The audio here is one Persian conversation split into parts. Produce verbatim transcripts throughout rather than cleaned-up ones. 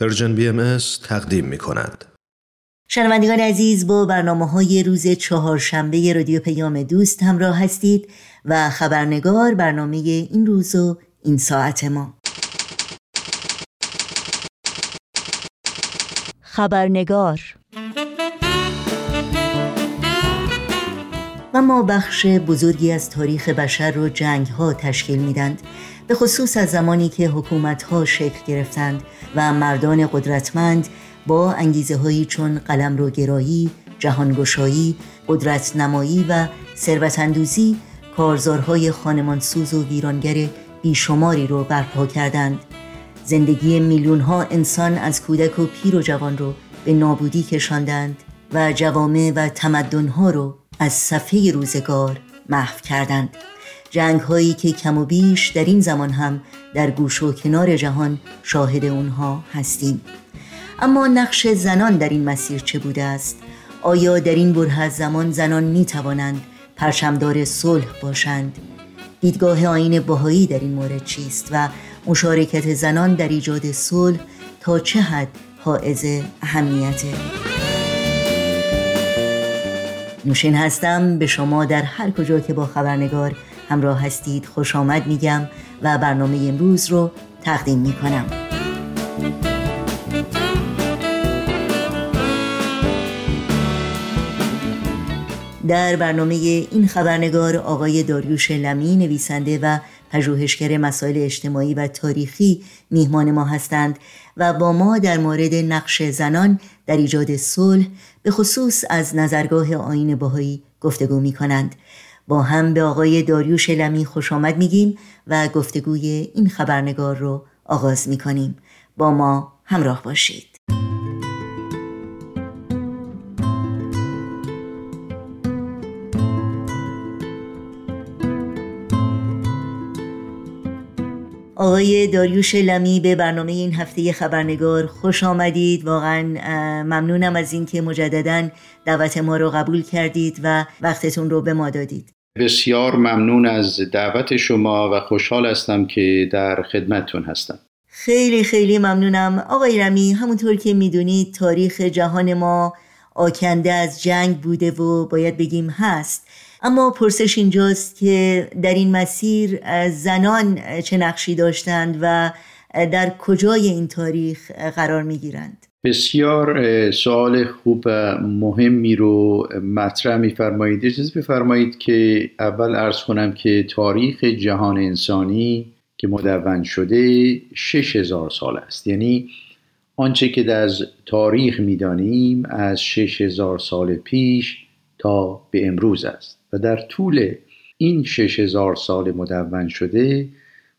پرژن بی ام اس تقدیم می کند. شنوندگان عزیز، با برنامه‌های روز چهارشنبه رادیو پیام دوست همراه هستید و خبرنگار برنامه این روز و این ساعت ما. خبرنگار. و ما بخش بزرگی از تاریخ بشر رو جنگ‌ها تشکیل می‌دند، به خصوص از زمانی که حکومت‌ها شکل گرفتند و مردان قدرتمند با انگیزه‌هایی چون قلمروگرایی، جهانگشایی، قدرت‌نمایی و ثروت‌اندوزی کارزارهای خانمانسوز و ویرانگر بیشماری رو برپا کردند. زندگی میلیون‌ها انسان از کودک و پیر و جوان رو به نابودی کشاندند و جوامع و تمدن‌ها رو از صفحه روزگار محو کردند. جنگ‌هایی که کم و بیش در این زمان هم در گوش و کنار جهان شاهد اونها هستیم. اما نقش زنان در این مسیر چه بوده است؟ آیا در این بره از زمان زنان می توانند پرچمدار صلح باشند؟ دیدگاه آیین بهایی در این مورد چیست و مشارکت زنان در ایجاد صلح تا چه حد حائز اهمیته؟ نوشین هستم، به شما در هر کجا که با خبرنگار همراه هستید خوش آمد میگم و برنامه امروز رو تقدیم میکنم. در برنامه این خبرنگار آقای داریوش لامی، نویسنده و پژوهشگر مسائل اجتماعی و تاریخی، میهمان ما هستند و با ما در مورد نقش زنان در ایجاد صلح به خصوص از نظرگاه آیین بهایی گفتگو می کنند. با هم به آقای داریوش لامی خوش آمد میگیم و گفتگوی این خبرنگار رو آغاز می کنیم. با ما همراه باشید. آقای داریوش لامی، به برنامه این هفته خبرنگار خوش آمدید. واقعا ممنونم از اینکه مجدداً دعوت ما رو قبول کردید و وقتتون رو به ما دادید. بسیار ممنون از دعوت شما و خوشحال هستم که در خدمتتون هستم. خیلی خیلی ممنونم. آقای لامی، همونطور که میدونید تاریخ جهان ما آکنده از جنگ بوده و باید بگیم هست، اما پرسش اینجاست که در این مسیر زنان چه نقشی داشتند و در کجای این تاریخ قرار می‌گیرند؟ بسیار سوال خوب و مهمی رو مطرح می‌فرمایید. اجازه بفرمایید که اول عرض کنم که تاریخ جهان انسانی که مدون شده شش هزار سال است، یعنی آنچه که از تاریخ می‌دانیم از شش هزار سال پیش تا به امروز است و در طول این شش هزار سال مدون شده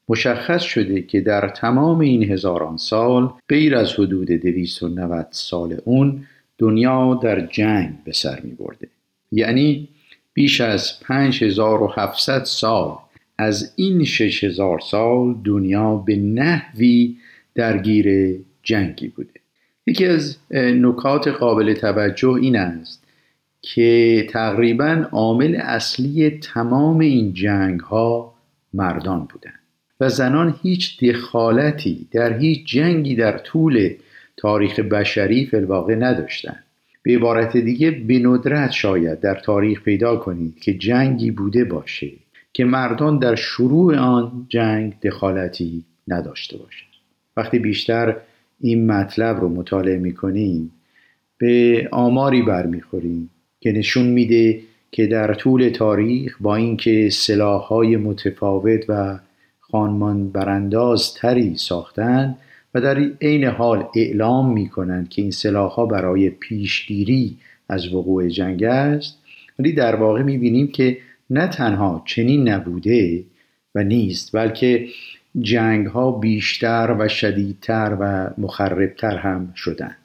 مشخص شده که در تمام این هزاران سال غیر از حدود دویست و نود سال اون دنیا در جنگ به سر می برده، یعنی بیش از پنج هزار و هفتصد سال از این شش هزار سال دنیا به نحوی درگیر جنگی بوده. یکی از نکات قابل توجه این است که تقریباً عامل اصلی تمام این جنگ‌ها مردان بودند و زنان هیچ دخالتی در هیچ جنگی در طول تاریخ بشری فی الواقع نداشتند. به عبارت دیگه، به ندرت شاید در تاریخ پیدا کنید که جنگی بوده باشه که مردان در شروع آن جنگ دخالتی نداشته باشند. وقتی بیشتر این مطلب رو مطالعه می‌کنیم به آماری برمیخوریم که نشون میده که در طول تاریخ با اینکه سلاح‌های متفاوت و خانمان برانداز تری ساختن و در عین حال اعلام میکنند که این سلاح‌ها برای پیشگیری از وقوع جنگ است، ولی در واقع میبینیم که نه تنها چنین نبوده و نیست، بلکه جنگ‌ها بیشتر و شدیدتر و مخربتر هم شدند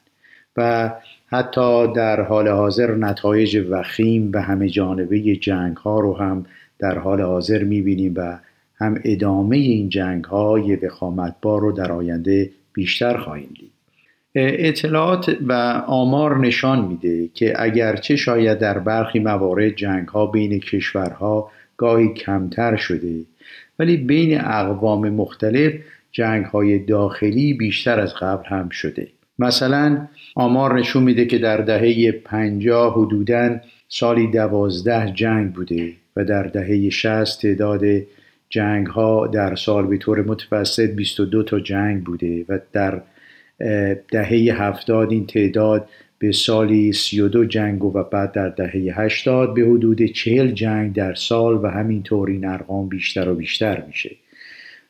و حتی در حال حاضر نتایج وخیم و همه جانبه جنگ ها رو هم در حال حاضر میبینیم و هم ادامه این جنگ های وخامت بار رو در آینده بیشتر خواهیم دید. اطلاعات و آمار نشان میده که اگرچه شاید در برخی موارد جنگ ها بین کشورها گاهی کمتر شده، ولی بین اقوام مختلف جنگ‌های داخلی بیشتر از قبل هم شده. مثلا آمار نشون میده که در دهه پنجاه حدوداً سالی دوازده جنگ بوده و در دهه شصت تعداد جنگ‌ها در سال به طور متوسط بیست و دو تا جنگ بوده و در دهه هفتاد این تعداد به سالی سی و دو جنگ و بعد در دهه هشتاد به حدود چهل جنگ در سال و همینطور این ارقام بیشتر و بیشتر میشه.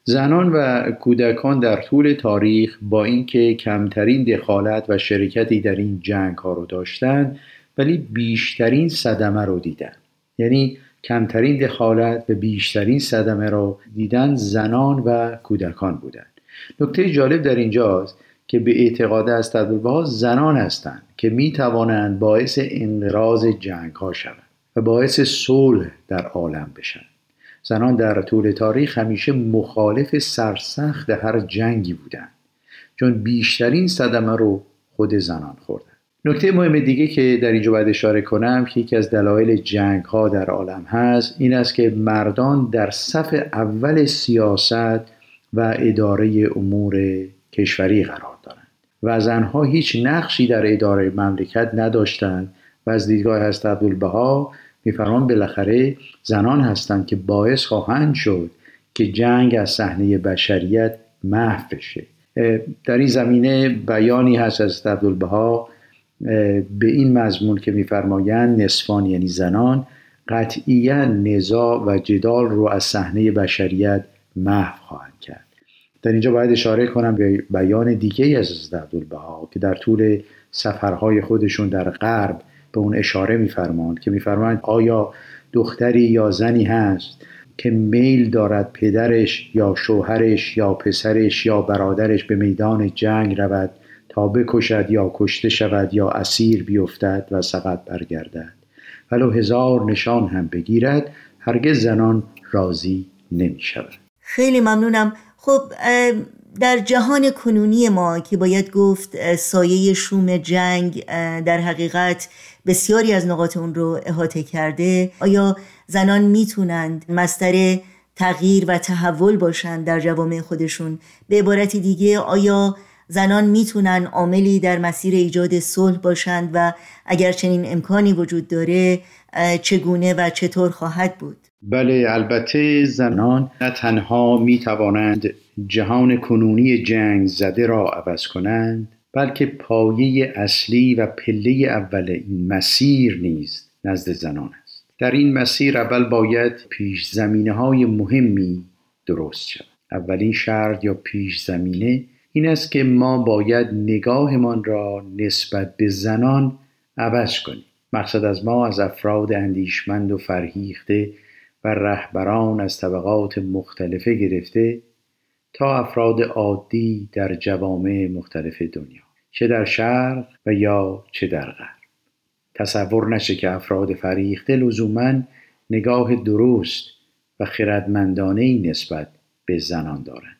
زنان و کودکان در طول تاریخ با اینکه کمترین دخالت و شرکتی در این جنگ ها رو داشتن ولی بیشترین صدمه رو دیدن، یعنی کمترین دخالت و بیشترین صدمه رو دیدن زنان و کودکان بودن. نکته جالب در اینجاست که به اعتقاد از عبدالبهاء زنان هستند که می توانند باعث انقراض جنگ ها شوند و باعث صلح در عالم بشن. زنان در طول تاریخ همیشه مخالف سرسخت هر جنگی بودند چون بیشترین صدمه رو خود زنان خوردن. نکته مهم دیگه که در اینجا باید اشاره کنم که یکی از دلایل جنگ ها در عالم هست این است که مردان در صف اول سیاست و اداره امور کشوری قرار دارند و زنها هیچ نقشی در اداره مملکت نداشتند و از دیدگاه حضرت عبدالبهاء می‌فرمان بالاخره زنان هستند که باعث خواهند شد که جنگ از صحنه بشریت محو بشه. در این زمینه بیانی هست از عبدالبهاء به این مضمون که می‌فرمایند نصفان یعنی زنان قطعیاً نزاع و جدال رو از صحنه بشریت محو خواهند کرد. در اینجا باید اشاره کنم به بیان دیگه‌ای از عبدالبهاء که در طول سفرهای خودشون در غرب به اون اشاره می‌فرمایند که می‌فرمایند آیا دختری یا زنی هست که میل دارد پدرش یا شوهرش یا پسرش یا برادرش به میدان جنگ رود تا بکشد یا کشته شود یا اسیر بیفتد و سقط برگردد، ولو هزار نشان هم بگیرد هرگز زنان راضی نمی‌شود. خیلی ممنونم. خب در جهان کنونی ما که باید گفت سایه شوم جنگ در حقیقت بسیاری از نقاط اون رو احاطه کرده، آیا زنان میتونند مصدر تغییر و تحول باشند در جوامع خودشون؟ به عبارت دیگه آیا زنان میتونن عاملی در مسیر ایجاد صلح باشند و اگر چنین امکانی وجود داره چگونه و چطور خواهد بود؟ بله، البته زنان نه تنها میتوانند جهان کنونی جنگ زده را عوض کنند بلکه پایه اصلی و پله اول این مسیر نیز نزد زنان است. در این مسیر اول باید پیش زمینه های مهمی درست شود. اولین شرط یا پیش زمینه این است که ما باید نگاهمان را نسبت به زنان عوض کنیم. مقصد از ما از افراد اندیشمند و فرهیخته و رهبران از طبقات مختلفه گرفته تا افراد عادی در جوامع مختلف دنیا، چه در شرق و یا چه در غرب. تصور نشه که افراد فرهیخته لزوماً نگاه درست و خردمندانه‌ای نسبت به زنان دارند.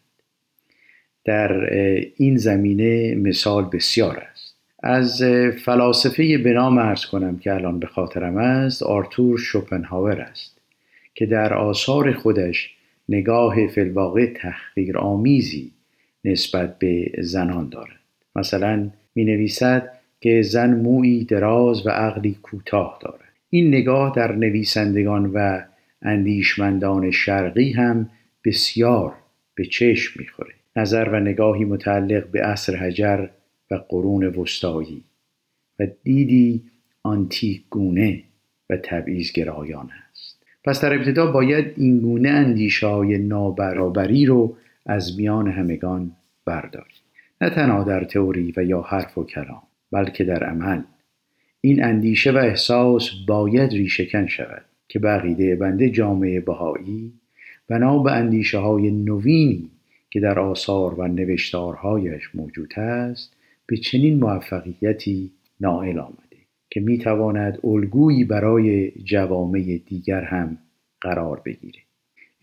در این زمینه مثال بسیار است. از فلاسفه به نام عرض کنم که الان به خاطرم است، آرتور شوپنهاور است که در آثار خودش نگاه فی‌الواقع تحقیرآمیزی نسبت به زنان دارد. مثلا می نویسد که زن مویی دراز و عقلی کوتاه دارد. این نگاه در نویسندگان و اندیشمندان شرقی هم بسیار به چشم می خورد. نظر و نگاهی متعلق به عصر حجر و قرون وسطایی و دیدی آنتیک گونه و تبعیض گرایانه است. پس در ابتدا باید این گونه اندیشه‌های نابرابری رو از میان همگان برداریم، نه تنها در تئوری و یا حرف و کلام بلکه در عمل. این اندیشه و احساس باید ریشه‌کن شود که به عقیده بنده جامعه بهائی بنا به اندیشه‌های نوینی که در آثار و نوشتارهایش موجود است به چنین موفقیتی نائل آمده که میتواند الگویی برای جوامع دیگر هم قرار بگیره.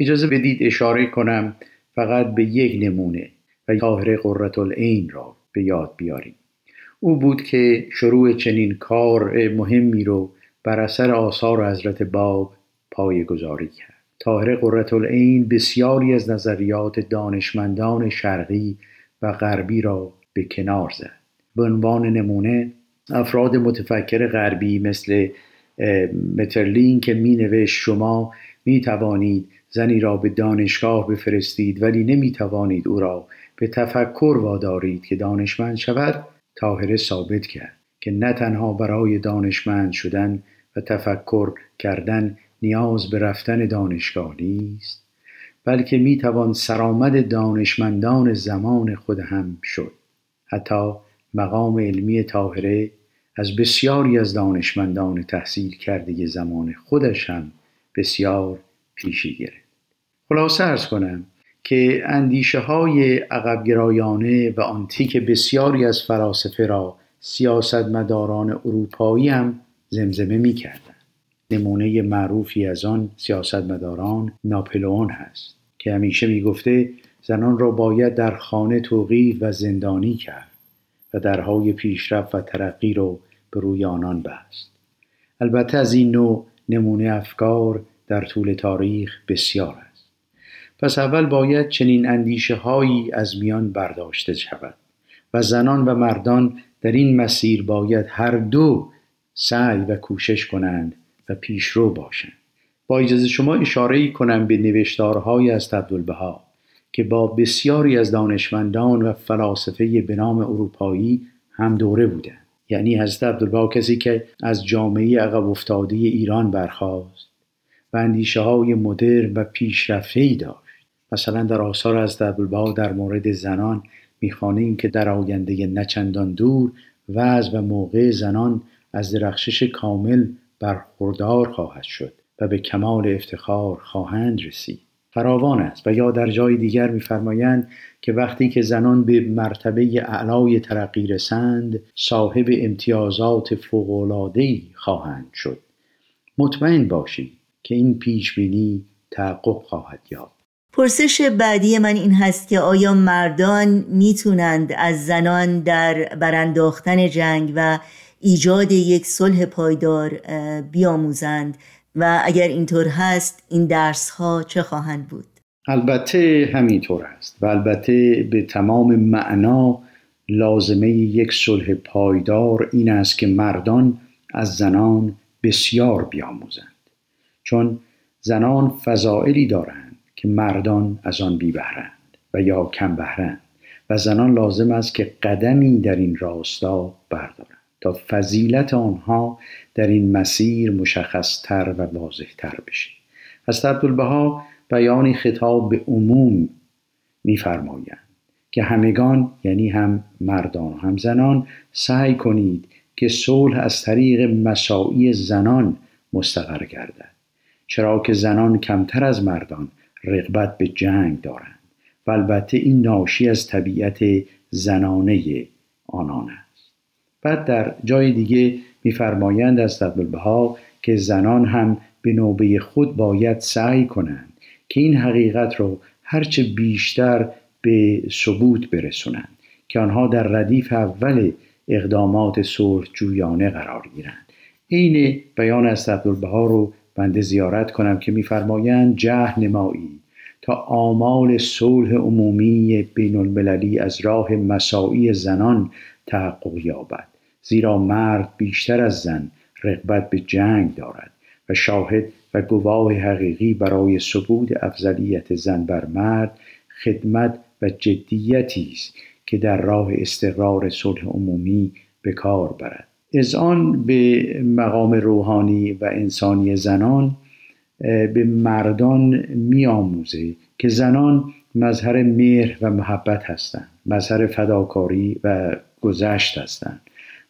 اجازه بدید اشاره کنم فقط به یک نمونه و طاهره قرةالعین را به یاد بیاریم. او بود که شروع چنین کار مهمی رو بر اثر آثار حضرت باب پایه‌گذاری کرد. طاهره قرةالعین بسیاری از نظریات دانشمندان شرقی و غربی را به کنار زد. به عنوان نمونه افراد متفکر غربی مثل مترلین که می نوشت شما می توانید زنی را به دانشگاه بفرستید ولی نمی توانید او را به تفکر وادارید که دانشمند شود، طاهره ثابت کرد که نه تنها برای دانشمند شدن و تفکر کردن نیاز به رفتن دانشگاه نیست، بلکه می توان سرآمد دانشمندان زمان خود هم شد. حتی مقام علمی طاهره از بسیاری از دانشمندان تحصیل کرده زمان خودش هم بسیار پیشی گرفت. خلاصه عرض کنم که اندیشه های عقبگرایانه و آنتیک بسیاری از فلاسفه را سیاستمداران اروپایی هم زمزمه می کردن. نمونه معروفی از آن سیاستمداران ناپلئون هست که همیشه می گفته زنان را باید در خانه توقیف و زندانی کرد و درهای پیشرفت و ترقی را به روی آنان بست. البته از این نوع نمونه افکار در طول تاریخ بسیار است. پس اول باید چنین اندیشه هایی از میان برداشته شود و زنان و مردان در این مسیر باید هر دو سعی و کوشش کنند و پیشرو باشند. با اجازه شما اشاره‌ای کنم به نوشتارهای از عبدالبهاء که با بسیاری از دانشمندان و فلاسفه به نام اروپایی هم دوره بودند. یعنی حضرت عبدالبهاء کسی که از جامعه عقب افتاده ایران برخاست و اندیشه‌های مدرن و پیشرفته‌ای داشت. مثلا در آثار از عبدالبهاء در مورد زنان می‌خوانیم که در آینده نچندان دور وضع و موقع زنان از درخشش کامل برخوردار خواهد شد و به کمال افتخار خواهند رسید. فراوان است. و یا در جای دیگر می‌فرمایند که وقتی که زنان به مرتبه اعلای ترقی رسند صاحب امتیازات فوق‌العاده‌ای خواهند شد. مطمئن باشید که این پیشبینی تحقق خواهد یافت. پرسش بعدی من این هست که آیا مردان میتونند از زنان در برانداختن جنگ و ایجاد یک صلح پایدار بیاموزند و اگر اینطور هست این درس ها چه خواهند بود؟ البته همینطور است و البته به تمام معنا لازمه یک صلح پایدار این است که مردان از زنان بسیار بیاموزند، چون زنان فضائلی دارند که مردان از آن بی بهرند و یا کم بهرند و زنان لازم است که قدمی در این راستا بردارند تا فضیلت آنها در این مسیر مشخص‌تر و واضح‌تر بشه. حضرت عبدالبها بیان خطاب به عموم می‌فرمایند که همگان، یعنی هم مردان و هم زنان، سعی کنید که صلح از طریق مساعی زنان مستقر گردد، چرا که زنان کمتر از مردان رغبت به جنگ دارند و البته این ناشی از طبیعت زنانه آنان است. بعد در جای دیگه می‌فرمایند از عبدالبها که زنان هم به نوبه خود باید سعی کنند که این حقیقت رو هرچه بیشتر به ثبوت برسونند که آنها در ردیف اول اقدامات صلح‌جویانه قرار گیرند. این بیان از عبدالبها رو بنده زیارت کنم که می‌فرمایند جهت نمایی تا آمال صلح عمومی بین المللی از راه مساعی زنان تحقق یابد، زیرا مرد بیشتر از زن رغبت به جنگ دارد و شاهد و گواه حقیقی برای ثبوت افضلیت زن بر مرد خدمت و جدیتی است که در راه استقرار صلح عمومی به کار برد. از آن به مقام روحانی و انسانی زنان به مردان می آموزه که زنان مظهر مهر و محبت هستند، مظهر فداکاری و گذشت هستند.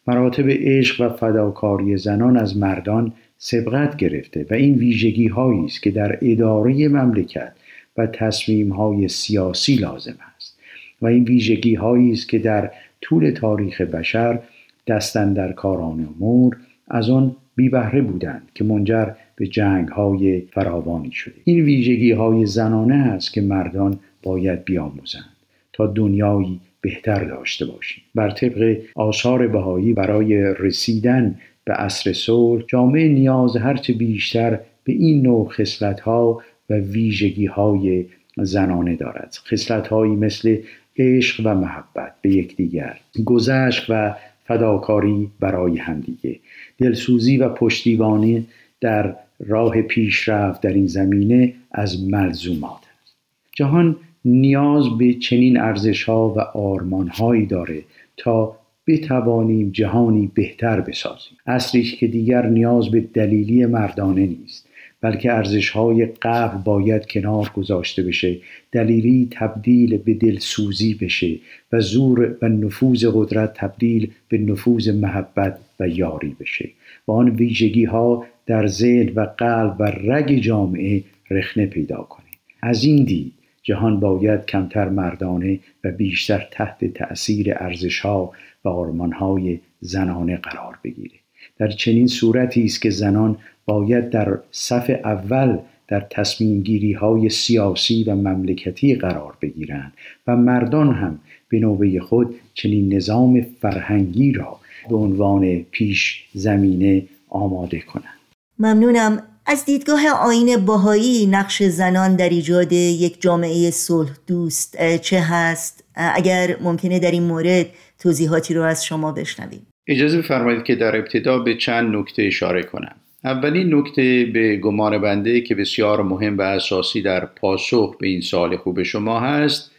مراتب عشق و فداکاری زنان از مردان سبقت گرفته و این ویژگی هایی است که در اداره مملکت و تصمیم های سیاسی لازم است و این ویژگی هایی است که در طول تاریخ بشر دست‌اندرکاران امور از آن بی بهره بودند که منجر به جنگ‌های فراوانی شده. این ویژگی‌های زنانه است که مردان باید بیاموزند تا دنیایی بهتر داشته باشیم. بر طبق آثار بهایی برای رسیدن به عصر صلح جامعه نیاز هرچه بیشتر به این نوع خصلت‌ها و ویژگی‌های زنانه دارد. خصلت‌هایی مثل عشق و محبت به یکدیگر، گذشت و فداکاری برای همدیگه، دلسوزی و پشتیبانی در راه پیشرفت در این زمینه از ملزومات است. جهان نیاز به چنین ارزش‌ها و آرمان‌هایی داره تا بتوانیم جهانی بهتر بسازیم. عصری که دیگر نیاز به دلیلی مردانه نیست، بلکه ارزش‌های قبل باید کنار گذاشته بشه، دلیلی تبدیل به دلسوزی بشه و زور و نفوذ قدرت تبدیل به نفوذ محبت و یاری بشه و آن ویژگی‌ها در ذهن و قلب و رگ جامعه رخنه پیدا کنه. از این دید جهان باید کمتر مردانه و بیشتر تحت تأثیر ارزش‌ها و آرمان‌های زنانه قرار بگیره. در چنین صورتی است که زنان باید در صف اول در تصمیم‌گیری‌های سیاسی و مملکتی قرار بگیرند و مردان هم به نوبه خود چنین نظام فرهنگی را به عنوان پیش زمینه آماده کنند. ممنونم. از دیدگاه آیین بهایی نقش زنان در ایجاد یک جامعه صلح دوست چه هست؟ اگر ممکنه در این مورد توضیحاتی رو از شما بشنویم. اجازه بفرمایید که در ابتدا به چند نکته اشاره کنم. اولین نکته به گمان بنده که بسیار مهم و اساسی در پاسخ به این سوال خوب شما هست،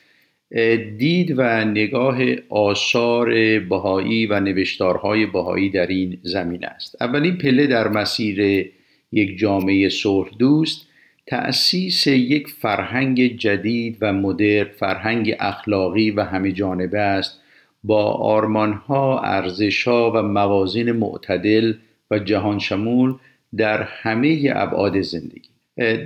دید و نگاه آثار بهایی و نوشتارهای بهایی در این زمینه است. اولین پله در مسیر یک جامعه صلح دوست، تأسیس یک فرهنگ جدید و مدرن، فرهنگ اخلاقی و همه جانبه است، با آرمانها، ارزشها و موازین معتدل و جهان شمول در همه ابعاد زندگی.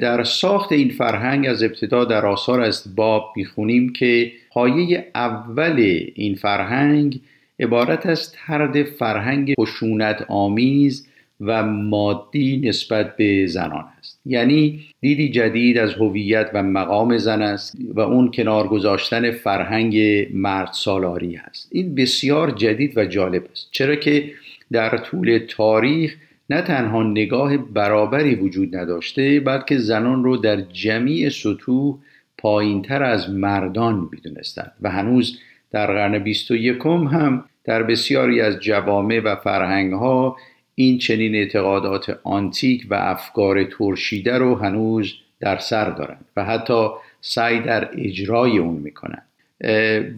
در ساخت این فرهنگ از ابتدا در آثار از باب میخونیم که پایه اول این فرهنگ عبارت از طرد فرهنگ خشونت آمیز و مادی نسبت به زنان است. یعنی دیدی جدید از هویت و مقام زن است و اون کنار گذاشتن فرهنگ مرد سالاری است. این بسیار جدید و جالب است، چرا که در طول تاریخ نه تنها نگاه برابری وجود نداشته، بلکه زنان رو در جمیع سطوح پایینتر از مردان میدونستند و هنوز در قرن بیست و یکم هم در بسیاری از جوامع و فرهنگ‌ها این چنین اعتقادات آنتیک و افکار ترشیده رو هنوز در سر دارند و حتی سعی در اجرای اون میکنند.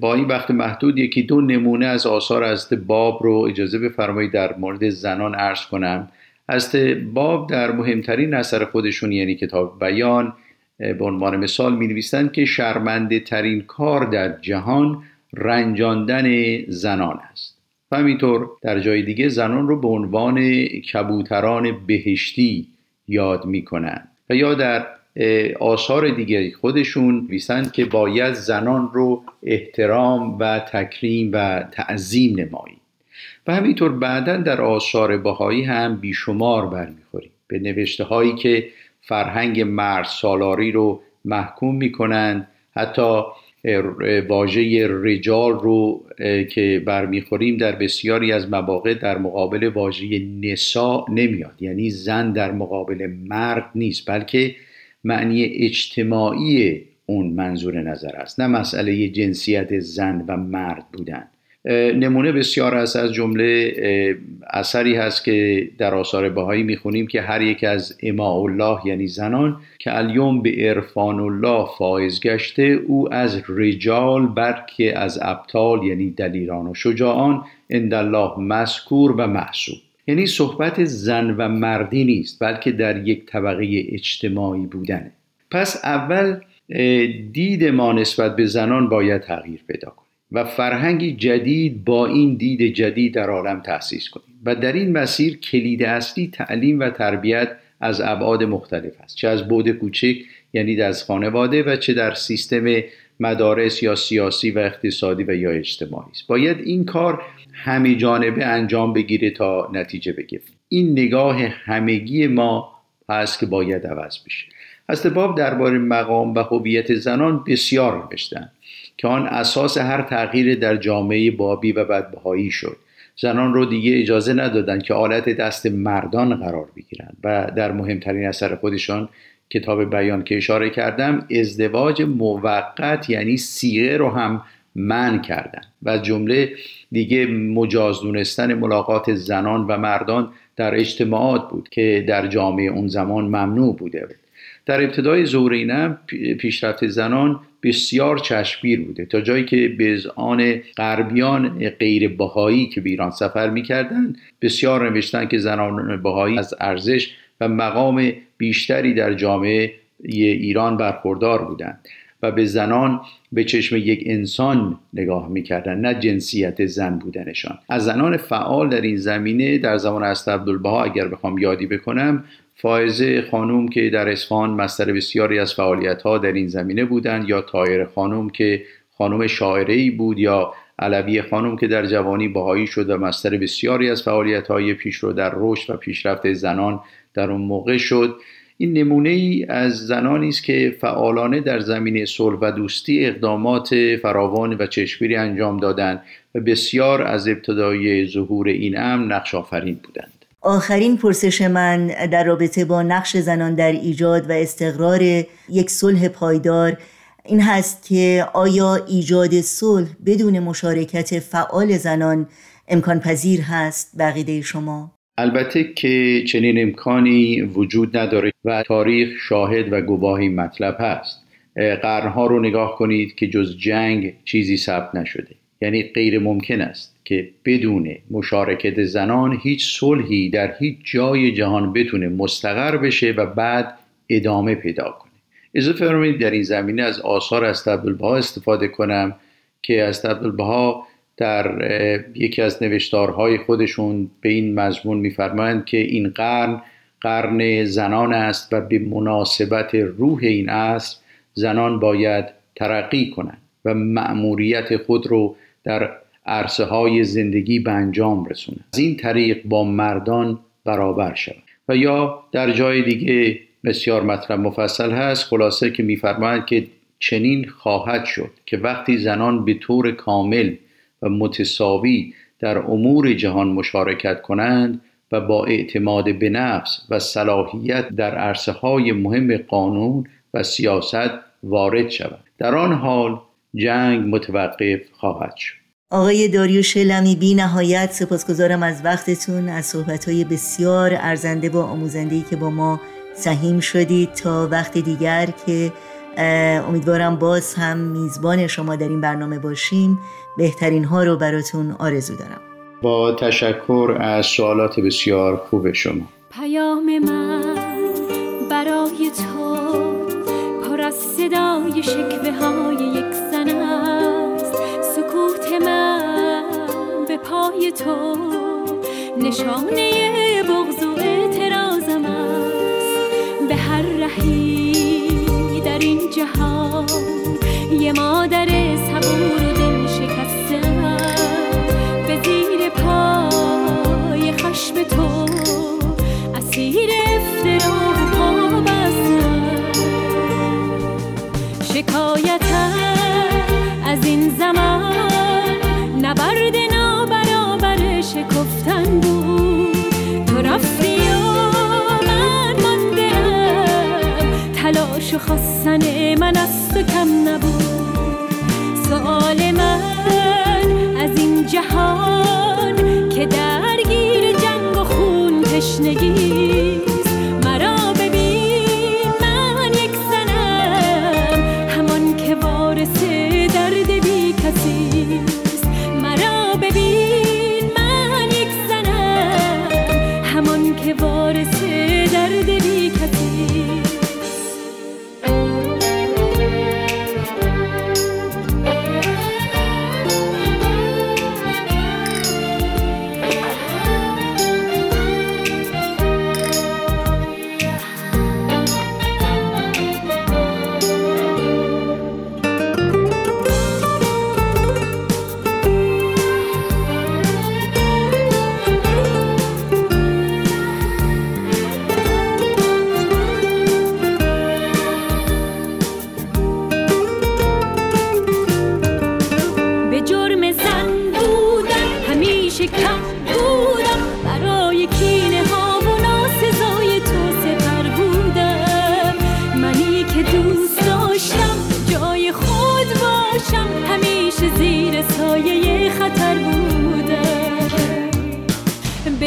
با این وقت محدود یکی دو نمونه از آثار از باب رو اجازه بفرمایید در مورد زنان عرض کنم. از باب در مهمترین اثر خودشون یعنی کتاب بیان به عنوان مثال می نویسن که شرمنده ترین کار در جهان رنجاندن زنان است. و همینطور در جای دیگه زنان رو به عنوان کبوتران بهشتی یاد می کنن و یا در آثار دیگری خودشون نویسند که باید زنان رو احترام و تکریم و تعظیم نماییم. و همینطور بعداً در آثار بهایی هم بیشمار برمیخوریم به نوشته هایی که فرهنگ مرد سالاری رو محکوم میکنند، حتی واژه رجال رو که برمیخوریم در بسیاری از مواقع در مقابل واژه نساء نمیاد، یعنی زن در مقابل مرد نیست، بلکه معنی اجتماعی اون منظور نظر است، نه مسئله جنسیت زن و مرد بودن. نمونه بسیار است، از جمله اثری هست که در آثار بهایی میخونیم که هر یک از اماء الله یعنی زنان که الیوم به عرفان الله فائز گشته، او از رجال بلکه از ابطال یعنی دلیران و شجاعان عند الله مذکور و محسوب. یعنی صحبت زن و مردی نیست، بلکه در یک طبقه اجتماعی بودنه. پس اول دید ما نسبت به زنان باید تغییر پیدا کنه و فرهنگی جدید با این دید جدید در عالم تأسیس کنیم و در این مسیر کلید اصلی تعلیم و تربیت از ابعاد مختلف است، چه از بعد کوچک یعنی از خانواده و چه در سیستم مدارس یا سیاسی و اقتصادی و یا اجتماعی است. باید این کار همه جانبه انجام بگیره تا نتیجه بگیره. این نگاه همگی ما هست که باید عوض بشه. از باب درباره مقام و هویت زنان بسیار نوشتند که آن اساس هر تغییر در جامعه بابی و بدبهایی شد. زنان رو دیگه اجازه ندادن که آلت دست مردان قرار بگیرند و در مهمترین اثر خودشان کتاب بیان که اشاره کردم، ازدواج موقت یعنی صیغه رو هم منع کردن و جمله دیگه مجاز دونستن ملاقات زنان و مردان در اجتماعات بود که در جامعه اون زمان ممنوع بوده بود. در ابتدای ظهور این پیشرفت زنان بسیار چشمگیر بوده، تا جایی که به آن غربیان غیر بهایی که به ایران سفر می‌کردند بسیار نوشتن که زنان بهایی از ارزش و مقام بیشتری در جامعه ایران برخوردار بودند و به زنان به چشم یک انسان نگاه می‌کردند، نه جنسیت زن بودنشان. از زنان فعال در این زمینه در زمان حضرت عبدالبهاء اگر بخوام یادی بکنم، فائزه خانوم که در اصفهان مصدر بسیاری از فعالیت‌ها در این زمینه بودند، یا طایر خانوم که خانم شاعره‌ای بود، یا علویه خانوم که در جوانی بهایی شد و مصدر بسیاری از فعالیت‌های پیشرو در رشد و پیشرفت زنان در اون موقع شد. این نمونه‌ای از زنانی است که فعالانه در زمینه صلح و دوستی اقدامات فراوان و چشمگیری انجام دادند و بسیار از ابتدای ظهور این امر نقش‌آفرین بودند. آخرین پرسش من در رابطه با نقش زنان در ایجاد و استقرار یک صلح پایدار این هست که آیا ایجاد صلح بدون مشارکت فعال زنان امکان پذیر هست؟ بقیده شما؟ البته که چنین امکانی وجود نداره و تاریخ شاهد و گواهی مطلب هست. قرنها رو نگاه کنید که جز جنگ چیزی ثبت نشده، یعنی غیر ممکن است که بدون مشارکت زنان هیچ صلحی در هیچ جای جهان بتونه مستقر بشه و بعد ادامه پیدا کنه. اجازه فرمایید در این زمینه از آثار از حضرت عبدالبهاء استفاده کنم که از حضرت عبدالبهاء در یکی از نوشتارهای خودشون به این مضمون می‌فرمایند که این قرن قرن زنان است و به مناسبت روح این عصر زنان باید ترقی کنند و مأموریت خود رو در عرصه های زندگی به انجام رسونند، از این طریق با مردان برابر شوند. و یا در جای دیگه بسیار مطلب مفصل هست، خلاصه که می‌فرمایند که چنین خواهد شد که وقتی زنان به طور کامل و متساوی در امور جهان مشارکت کنند و با اعتماد به نفس و صلاحیت در عرصه های مهم قانون و سیاست وارد شوند، در آن حال جنگ متوقف خواهد شد. آقای داریوش لامی، بی نهایت سپاسگزارم از وقتتون، از صحبت‌های بسیار ارزنده و آموزنده‌ای که با ما سهیم شدید. تا وقت دیگر که امیدوارم باز هم میزبان شما در این برنامه باشیم، بهترین ها رو براتون آرزو دارم. با تشکر از سوالات بسیار خوب شما. پیام من برای تو پر از صدای شکوه های یک زن است. سکوت من به پای تو نشانه بغض و اعتراضم است. به هر رهی در این جهان یه مادر صبور و دل شکسته به زیر پای خشم تو اسیر افترا وابسته. شکایتم از این زمان نبرد نابرابر شکفتن بود. تو رفتی تلاش خواستن من از تو کم نبود. سؤال من از این جهان که درگیر جنگ و خون تشنگی، مرا ببین من یک زنم، همان که وارث درد بی کسی است. مرا ببین من یک زنم، همان که وارث درد بی کسی است.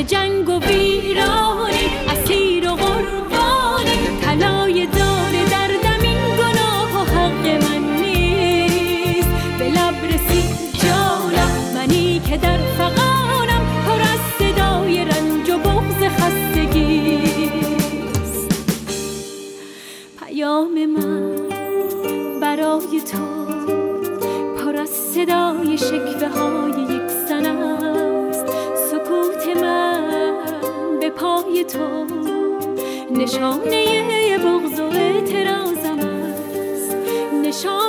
جنگ و ویرانی، اسیر و قربانی، طلای دار در دمین گناه و حق من نیست. به لب رسید جانم، منی که در فغانم، پر از صدای رنج و بغض خستگیست. پیام من برای تو پر از صدای شکوه های یک سنم است. سکوت من به پای تو نشانه بغض و اعتراضم است. نشانه